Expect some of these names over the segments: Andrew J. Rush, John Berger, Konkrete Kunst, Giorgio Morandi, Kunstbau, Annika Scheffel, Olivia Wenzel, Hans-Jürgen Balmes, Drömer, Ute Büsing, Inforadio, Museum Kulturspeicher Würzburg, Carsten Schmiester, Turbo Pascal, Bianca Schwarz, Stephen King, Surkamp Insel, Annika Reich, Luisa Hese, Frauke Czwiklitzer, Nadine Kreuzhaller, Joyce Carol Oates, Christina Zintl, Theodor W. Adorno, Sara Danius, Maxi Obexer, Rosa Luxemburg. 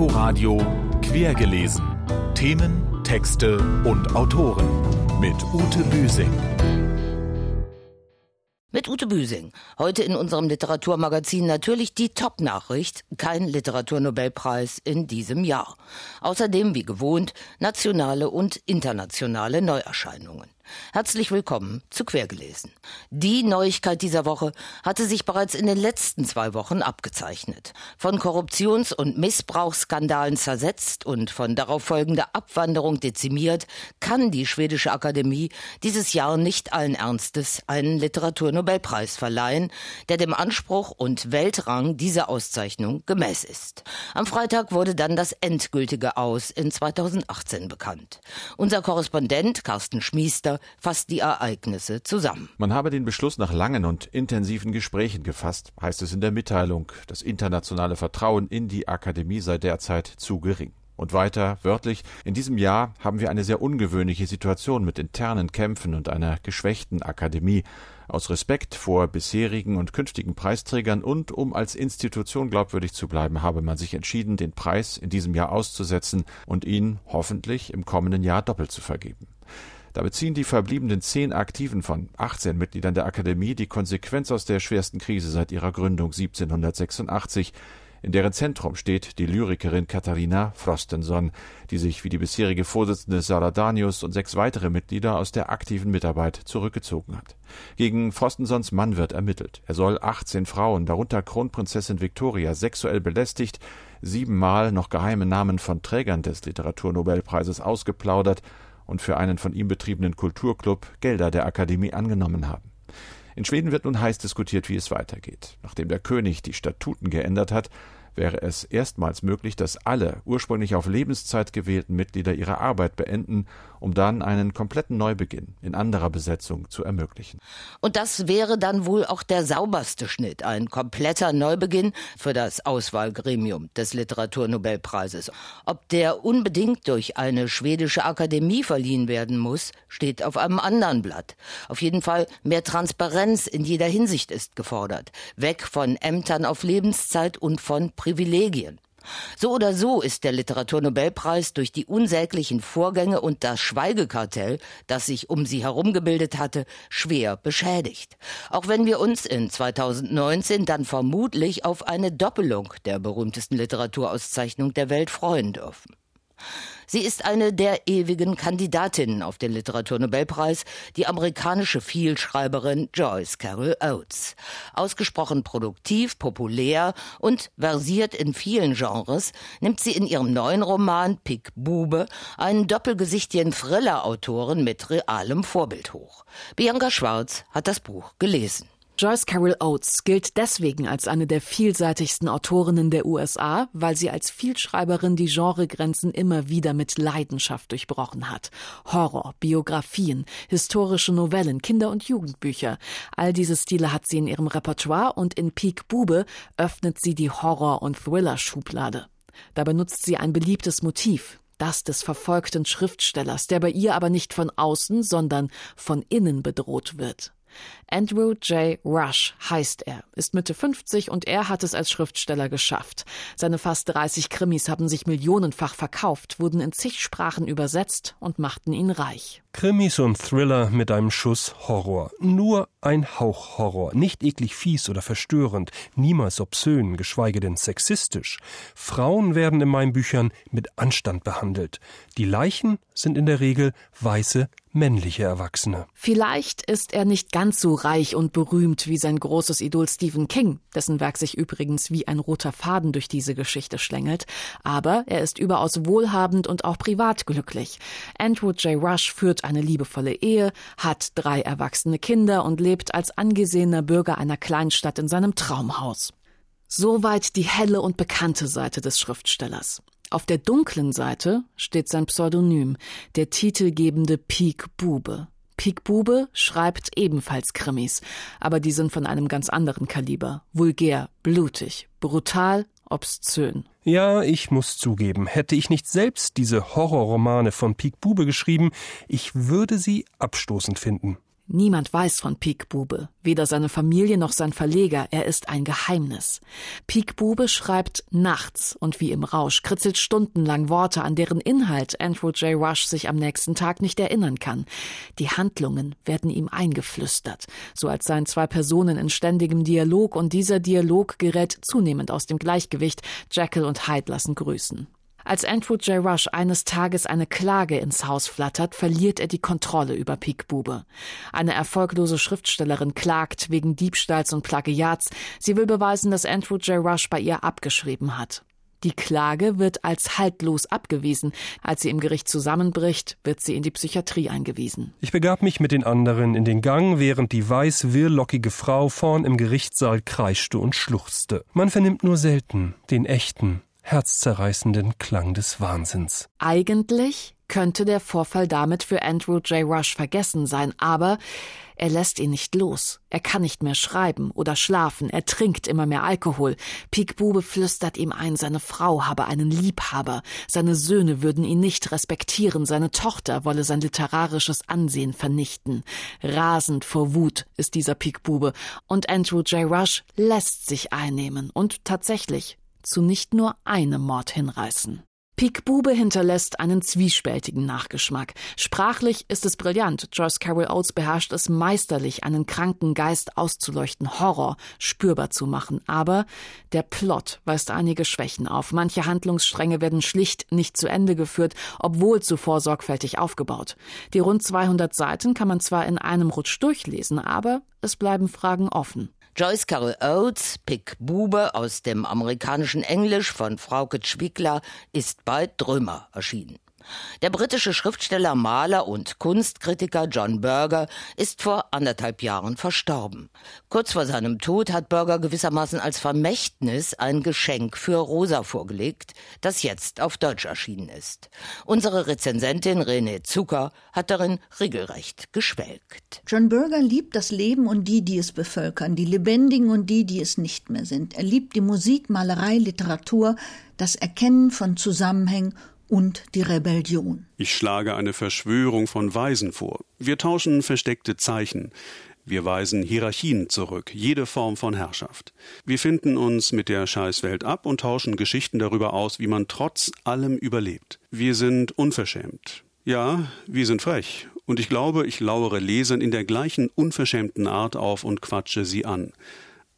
Inforadio Quergelesen. Themen, Texte und Autoren mit Ute Büsing. Mit Ute Büsing. Heute in unserem Literaturmagazin natürlich die Top-Nachricht. Kein Literaturnobelpreis in diesem Jahr. Außerdem, wie gewohnt, nationale und internationale Neuerscheinungen. Herzlich willkommen zu Quergelesen. Die Neuigkeit dieser Woche hatte sich bereits in den letzten 2 Wochen abgezeichnet. Von Korruptions- und Missbrauchsskandalen zersetzt und von darauf folgender Abwanderung dezimiert, kann die Schwedische Akademie dieses Jahr nicht allen Ernstes einen Literaturnobelpreis verleihen, der dem Anspruch und Weltrang dieser Auszeichnung gemäß ist. Am Freitag wurde dann das endgültige Aus in 2018 bekannt. Unser Korrespondent Carsten Schmiester fasst die Ereignisse zusammen. Man habe den Beschluss nach langen und intensiven Gesprächen gefasst, heißt es in der Mitteilung. Das internationale Vertrauen in die Akademie sei derzeit zu gering. Und weiter, wörtlich, in diesem Jahr haben wir eine sehr ungewöhnliche Situation mit internen Kämpfen und einer geschwächten Akademie. Aus Respekt vor bisherigen und künftigen Preisträgern und um als Institution glaubwürdig zu bleiben, habe man sich entschieden, den Preis in diesem Jahr auszusetzen und ihn hoffentlich im kommenden Jahr doppelt zu vergeben. Da beziehen die verbliebenen 10 Aktiven von 18 Mitgliedern der Akademie die Konsequenz aus der schwersten Krise seit ihrer Gründung 1786, in deren Zentrum steht die Lyrikerin Katharina Frostenson, die sich wie die bisherige Vorsitzende Sara Danius und 6 weitere Mitglieder aus der aktiven Mitarbeit zurückgezogen hat. Gegen Frostensons Mann wird ermittelt. Er soll 18 Frauen, darunter Kronprinzessin Victoria, sexuell belästigt, 7-mal noch geheime Namen von Trägern des Literaturnobelpreises ausgeplaudert und für einen von ihm betriebenen Kulturclub Gelder der Akademie angenommen haben. In Schweden wird nun heiß diskutiert, wie es weitergeht. Nachdem der König die Statuten geändert hat, wäre es erstmals möglich, dass alle ursprünglich auf Lebenszeit gewählten Mitglieder ihre Arbeit beenden, um dann einen kompletten Neubeginn in anderer Besetzung zu ermöglichen. Und das wäre dann wohl auch der sauberste Schnitt, ein kompletter Neubeginn für das Auswahlgremium des Literaturnobelpreises. Ob der unbedingt durch eine schwedische Akademie verliehen werden muss, steht auf einem anderen Blatt. Auf jeden Fall mehr Transparenz in jeder Hinsicht ist gefordert. Weg von Ämtern auf Lebenszeit und von Privilegien. So oder so ist der Literaturnobelpreis durch die unsäglichen Vorgänge und das Schweigekartell, das sich um sie herum gebildet hatte, schwer beschädigt. Auch wenn wir uns in 2019 dann vermutlich auf eine Doppelung der berühmtesten Literaturauszeichnung der Welt freuen dürfen. Sie ist eine der ewigen Kandidatinnen auf den Literaturnobelpreis, die amerikanische Vielschreiberin Joyce Carol Oates. Ausgesprochen produktiv, populär und versiert in vielen Genres, nimmt sie in ihrem neuen Roman Pik Bube einen doppelgesichtigen Thriller-Autoren mit realem Vorbild hoch. Bianca Schwarz hat das Buch gelesen. Joyce Carol Oates gilt deswegen als eine der vielseitigsten Autorinnen der USA, weil sie als Vielschreiberin die Genregrenzen immer wieder mit Leidenschaft durchbrochen hat. Horror, Biografien, historische Novellen, Kinder- und Jugendbücher. All diese Stile hat sie in ihrem Repertoire und in Pik Bube öffnet sie die Horror- und Thriller-Schublade. Dabei nutzt sie ein beliebtes Motiv. Das des verfolgten Schriftstellers, der bei ihr aber nicht von außen, sondern von innen bedroht wird. Andrew J. Rush heißt er, ist Mitte 50 und er hat es als Schriftsteller geschafft. Seine fast 30 Krimis haben sich millionenfach verkauft, wurden in zig Sprachen übersetzt und machten ihn reich. Krimis und Thriller mit einem Schuss Horror. Nur ein Hauch Horror. Nicht eklig fies oder verstörend, niemals obszön, geschweige denn sexistisch. Frauen werden in meinen Büchern mit Anstand behandelt. Die Leichen sind in der Regel weiße männliche Erwachsene. Vielleicht ist er nicht ganz so reich und berühmt wie sein großes Idol Stephen King, dessen Werk sich übrigens wie ein roter Faden durch diese Geschichte schlängelt. Aber er ist überaus wohlhabend und auch privat glücklich. Andrew J. Rush führt eine liebevolle Ehe, hat 3 erwachsene Kinder und lebt als angesehener Bürger einer Kleinstadt in seinem Traumhaus. Soweit die helle und bekannte Seite des Schriftstellers. Auf der dunklen Seite steht sein Pseudonym, der titelgebende Pik Bube. Pik Bube schreibt ebenfalls Krimis, aber die sind von einem ganz anderen Kaliber. Vulgär, blutig, brutal, obszön. Ja, ich muss zugeben, hätte ich nicht selbst diese Horrorromane von Pik Bube geschrieben, ich würde sie abstoßend finden. Niemand weiß von Pik Bube, weder seine Familie noch sein Verleger, er ist ein Geheimnis. Pik Bube schreibt nachts und wie im Rausch, kritzelt stundenlang Worte, an deren Inhalt Andrew J. Rush sich am nächsten Tag nicht erinnern kann. Die Handlungen werden ihm eingeflüstert, so als seien zwei Personen in ständigem Dialog und dieser Dialog gerät zunehmend aus dem Gleichgewicht. Jekyll und Hyde lassen grüßen. Als Andrew J. Rush eines Tages eine Klage ins Haus flattert, verliert er die Kontrolle über Pik Bube. Eine erfolglose Schriftstellerin klagt wegen Diebstahls und Plagiats. Sie will beweisen, dass Andrew J. Rush bei ihr abgeschrieben hat. Die Klage wird als haltlos abgewiesen. Als sie im Gericht zusammenbricht, wird sie in die Psychiatrie eingewiesen. Ich begab mich mit den anderen in den Gang, während die weiß wirrlockige Frau vorn im Gerichtssaal kreischte und schluchzte. Man vernimmt nur selten den echten, herzzerreißenden Klang des Wahnsinns. Eigentlich könnte der Vorfall damit für Andrew J. Rush vergessen sein, aber er lässt ihn nicht los. Er kann nicht mehr schreiben oder schlafen. Er trinkt immer mehr Alkohol. Pik Bube flüstert ihm ein, seine Frau habe einen Liebhaber. Seine Söhne würden ihn nicht respektieren. Seine Tochter wolle sein literarisches Ansehen vernichten. Rasend vor Wut ist dieser Pik Bube. Und Andrew J. Rush lässt sich einnehmen und tatsächlich zu nicht nur einem Mord hinreißen. Pik Bube hinterlässt einen zwiespältigen Nachgeschmack. Sprachlich ist es brillant. Joyce Carol Oates beherrscht es meisterlich, einen kranken Geist auszuleuchten, Horror spürbar zu machen. Aber der Plot weist einige Schwächen auf. Manche Handlungsstränge werden schlicht nicht zu Ende geführt, obwohl zuvor sorgfältig aufgebaut. Die rund 200 Seiten kann man zwar in einem Rutsch durchlesen, aber es bleiben Fragen offen. Joyce Carol Oates, Pik Bube aus dem amerikanischen Englisch von Frauke Czwiklitzer ist bei Drömer erschienen. Der britische Schriftsteller, Maler und Kunstkritiker John Berger ist vor 1,5 Jahren verstorben. Kurz vor seinem Tod hat Berger gewissermaßen als Vermächtnis ein Geschenk für Rosa vorgelegt, das jetzt auf Deutsch erschienen ist. Unsere Rezensentin Renée Zucker hat darin regelrecht geschwelgt. John Berger liebt das Leben und die, die es bevölkern, die Lebendigen und die, die es nicht mehr sind. Er liebt die Musik, Malerei, Literatur, das Erkennen von Zusammenhängen und die Rebellion. Ich schlage eine Verschwörung von Weisen vor. Wir tauschen versteckte Zeichen. Wir weisen Hierarchien zurück, jede Form von Herrschaft. Wir finden uns mit der Scheißwelt ab und tauschen Geschichten darüber aus, wie man trotz allem überlebt. Wir sind unverschämt. Ja, wir sind frech. Und ich glaube, ich lauere Lesern in der gleichen unverschämten Art auf und quatsche sie an,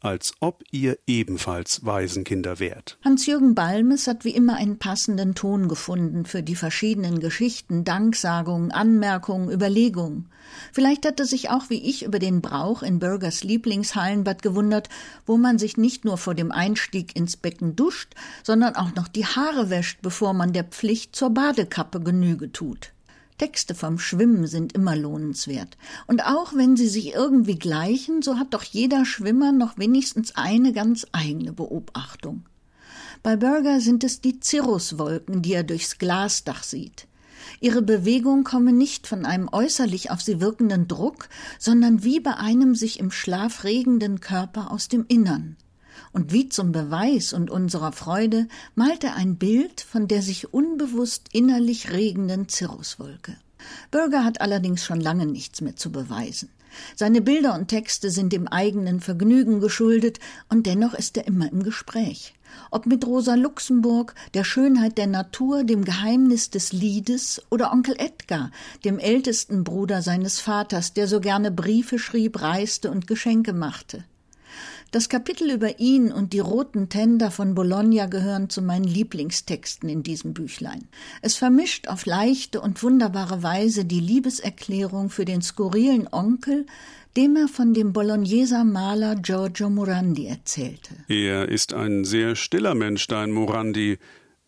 als ob ihr ebenfalls Waisenkinder wärt. Hans-Jürgen Balmes hat wie immer einen passenden Ton gefunden für die verschiedenen Geschichten, Danksagungen, Anmerkungen, Überlegungen. Vielleicht hat er sich auch wie ich über den Brauch in Bergers Lieblingshallenbad gewundert, wo man sich nicht nur vor dem Einstieg ins Becken duscht, sondern auch noch die Haare wäscht, bevor man der Pflicht zur Badekappe Genüge tut. Texte vom Schwimmen sind immer lohnenswert. Und auch wenn sie sich irgendwie gleichen, so hat doch jeder Schwimmer noch wenigstens eine ganz eigene Beobachtung. Bei Berger sind es die Cirruswolken, die er durchs Glasdach sieht. Ihre Bewegung komme nicht von einem äußerlich auf sie wirkenden Druck, sondern wie bei einem sich im Schlaf regenden Körper aus dem Innern. Und wie zum Beweis und unserer Freude malte er ein Bild von der sich unbewusst innerlich regenden Cirruswolke. Berger hat allerdings schon lange nichts mehr zu beweisen. Seine Bilder und Texte sind dem eigenen Vergnügen geschuldet und dennoch ist er immer im Gespräch. Ob mit Rosa Luxemburg, der Schönheit der Natur, dem Geheimnis des Liedes oder Onkel Edgar, dem ältesten Bruder seines Vaters, der so gerne Briefe schrieb, reiste und Geschenke machte. Das Kapitel über ihn und die roten Tender von Bologna gehören zu meinen Lieblingstexten in diesem Büchlein. Es vermischt auf leichte und wunderbare Weise die Liebeserklärung für den skurrilen Onkel, dem er von dem Bologneser Maler Giorgio Morandi erzählte. Er ist ein sehr stiller Mensch, dein Morandi,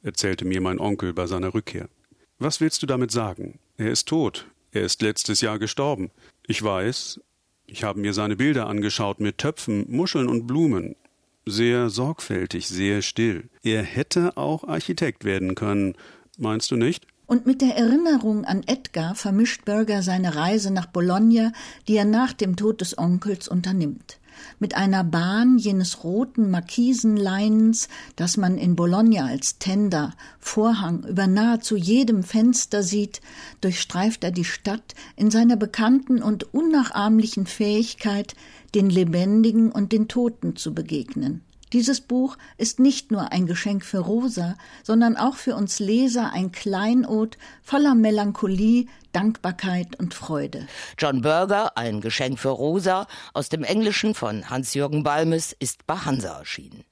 erzählte mir mein Onkel bei seiner Rückkehr. Was willst du damit sagen? Er ist tot. Er ist letztes Jahr gestorben. Ich weiß. Ich habe mir seine Bilder angeschaut mit Töpfen, Muscheln und Blumen. Sehr sorgfältig, sehr still. Er hätte auch Architekt werden können, meinst du nicht? Und mit der Erinnerung an Edgar vermischt Berger seine Reise nach Bologna, die er nach dem Tod des Onkels unternimmt. mit einer Bahn jenes roten Markisenleinens, das man in Bologna als Tender, Vorhang über nahezu jedem Fenster sieht, durchstreift er die Stadt in seiner bekannten und unnachahmlichen Fähigkeit, den Lebendigen und den Toten zu begegnen. Dieses Buch ist nicht nur ein Geschenk für Rosa, sondern auch für uns Leser ein Kleinod voller Melancholie, Dankbarkeit und Freude. John Berger, ein Geschenk für Rosa, aus dem Englischen von Hans-Jürgen Balmes, ist bei Hanser erschienen.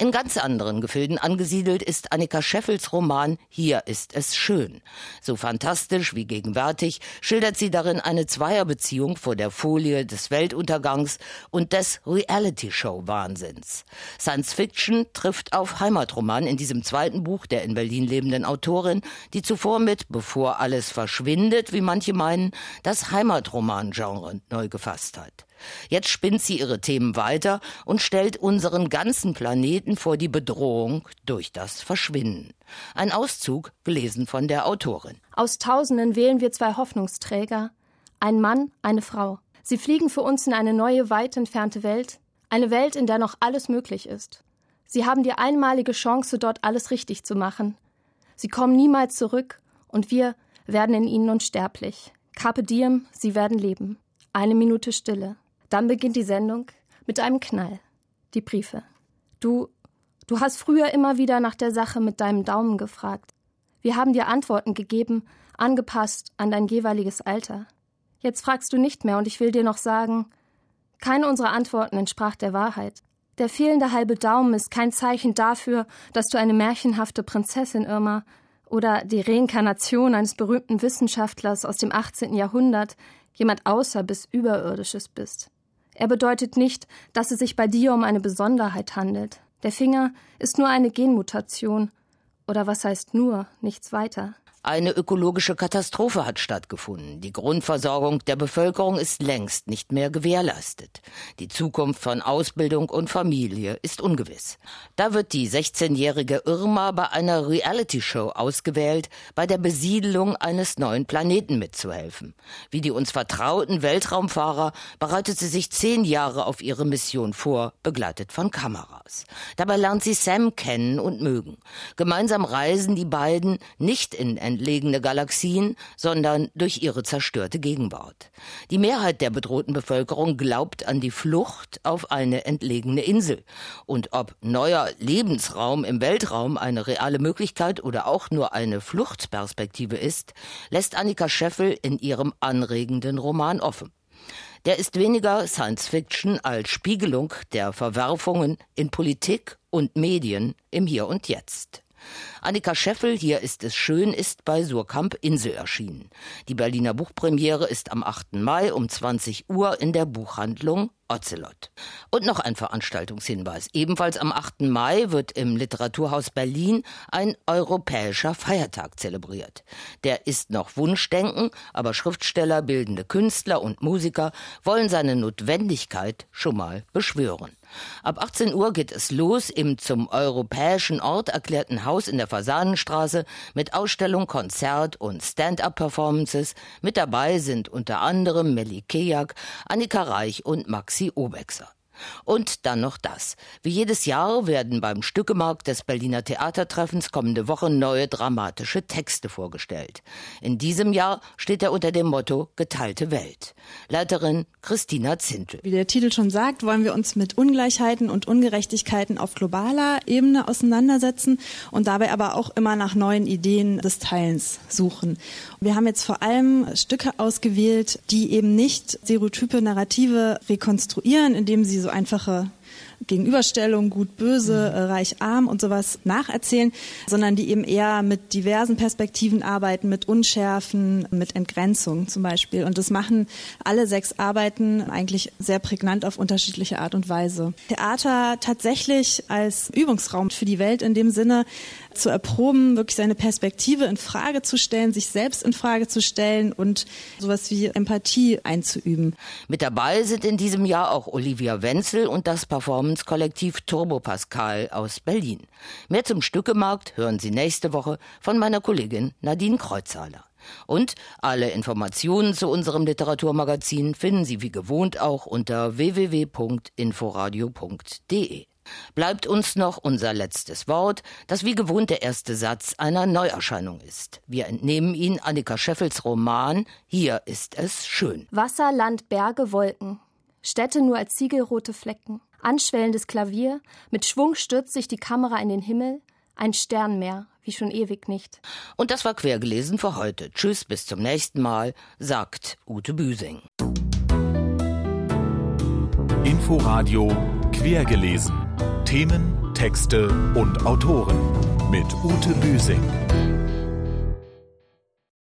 In ganz anderen Gefilden angesiedelt ist Annika Scheffels Roman »Hier ist es schön«. So fantastisch wie gegenwärtig schildert sie darin eine Zweierbeziehung vor der Folie des Weltuntergangs und des Reality-Show-Wahnsinns. Science-Fiction trifft auf Heimatroman in diesem zweiten Buch der in Berlin lebenden Autorin, die zuvor mit »Bevor alles verschwindet«, wie manche meinen, das Heimatroman-Genre neu gefasst hat. Jetzt spinnt sie ihre Themen weiter und stellt unseren ganzen Planeten vor die Bedrohung durch das Verschwinden. Ein Auszug, gelesen von der Autorin. Aus Tausenden wählen wir zwei Hoffnungsträger. Ein Mann, eine Frau. Sie fliegen für uns in eine neue, weit entfernte Welt. Eine Welt, in der noch alles möglich ist. Sie haben die einmalige Chance, dort alles richtig zu machen. Sie kommen niemals zurück und wir werden in ihnen unsterblich. Carpe diem, sie werden leben. Eine Minute Stille. Dann beginnt die Sendung mit einem Knall. Die Briefe. Du hast früher immer wieder nach der Sache mit deinem Daumen gefragt. Wir haben dir Antworten gegeben, angepasst an dein jeweiliges Alter. Jetzt fragst du nicht mehr und ich will dir noch sagen, keine unserer Antworten entsprach der Wahrheit. Der fehlende halbe Daumen ist kein Zeichen dafür, dass du eine märchenhafte Prinzessin Irma oder die Reinkarnation eines berühmten Wissenschaftlers aus dem 18. Jahrhundert, jemand außer bis Überirdisches bist. Er bedeutet nicht, dass es sich bei dir um eine Besonderheit handelt. Der Finger ist nur eine Genmutation. Oder was heißt nur, nichts weiter. Eine ökologische Katastrophe hat stattgefunden. Die Grundversorgung der Bevölkerung ist längst nicht mehr gewährleistet. Die Zukunft von Ausbildung und Familie ist ungewiss. Da wird die 16-jährige Irma bei einer Reality-Show ausgewählt, bei der Besiedelung eines neuen Planeten mitzuhelfen. Wie die uns vertrauten Weltraumfahrer bereitet sie sich 10 Jahre auf ihre Mission vor, begleitet von Kameras. Dabei lernt sie Sam kennen und mögen. Gemeinsam reisen die beiden nicht in entlegene Galaxien, sondern durch ihre zerstörte Gegenwart. Die Mehrheit der bedrohten Bevölkerung glaubt an die Flucht auf eine entlegene Insel. Und ob neuer Lebensraum im Weltraum eine reale Möglichkeit oder auch nur eine Fluchtperspektive ist, lässt Annika Scheffel in ihrem anregenden Roman offen. Der ist weniger Science-Fiction als Spiegelung der Verwerfungen in Politik und Medien im Hier und Jetzt. Annika Scheffel, Hier ist es schön, ist bei Surkamp Insel erschienen. Die Berliner Buchpremiere ist am 8. Mai um 20 Uhr in der Buchhandlung Ocelot. Und noch ein Veranstaltungshinweis. Ebenfalls am 8. Mai wird im Literaturhaus Berlin ein europäischer Feiertag zelebriert. Der ist noch Wunschdenken, aber Schriftsteller, bildende Künstler und Musiker wollen seine Notwendigkeit schon mal beschwören. Ab 18 Uhr geht es los im zum europäischen Ort erklärten Haus in der Fasanenstraße mit Ausstellung, Konzert und Stand-up-Performances. Mit dabei sind unter anderem Melli Kejak, Annika Reich und Maxi Obexer. Und dann noch das. Wie jedes Jahr werden beim Stückemarkt des Berliner Theatertreffens kommende Woche neue dramatische Texte vorgestellt. In diesem Jahr steht er unter dem Motto Geteilte Welt. Leiterin Christina Zintl. Wie der Titel schon sagt, wollen wir uns mit Ungleichheiten und Ungerechtigkeiten auf globaler Ebene auseinandersetzen und dabei aber auch immer nach neuen Ideen des Teilens suchen. Wir haben jetzt vor allem Stücke ausgewählt, die eben nicht stereotype Narrative rekonstruieren, indem sie so einfache Gegenüberstellungen, gut, böse, reich, arm und sowas nacherzählen, sondern die eben eher mit diversen Perspektiven arbeiten, mit Unschärfen, mit Entgrenzung zum Beispiel. Und das machen alle 6 Arbeiten eigentlich sehr prägnant auf unterschiedliche Art und Weise. Theater tatsächlich als Übungsraum für die Welt in dem Sinne zu erproben, wirklich seine Perspektive in Frage zu stellen, sich selbst in Frage zu stellen und sowas wie Empathie einzuüben. Mit dabei sind in diesem Jahr auch Olivia Wenzel und das Performance-Kollektiv Turbo Pascal aus Berlin. Mehr zum Stückemarkt hören Sie nächste Woche von meiner Kollegin Nadine Kreuzhaller. Und alle Informationen zu unserem Literaturmagazin finden Sie wie gewohnt auch unter www.inforadio.de. Bleibt uns noch unser letztes Wort, das wie gewohnt der erste Satz einer Neuerscheinung ist. Wir entnehmen ihn Annika Scheffels Roman »Hier ist es schön«. Wasser, Land, Berge, Wolken. Städte nur als ziegelrote Flecken. Anschwellendes Klavier. Mit Schwung stürzt sich die Kamera in den Himmel. Ein Sternmeer, wie schon ewig nicht. Und das war Quergelesen für heute. Tschüss, bis zum nächsten Mal, sagt Ute Büsing. Inforadio Quergelesen. Themen, Texte und Autoren mit Ute Büsing.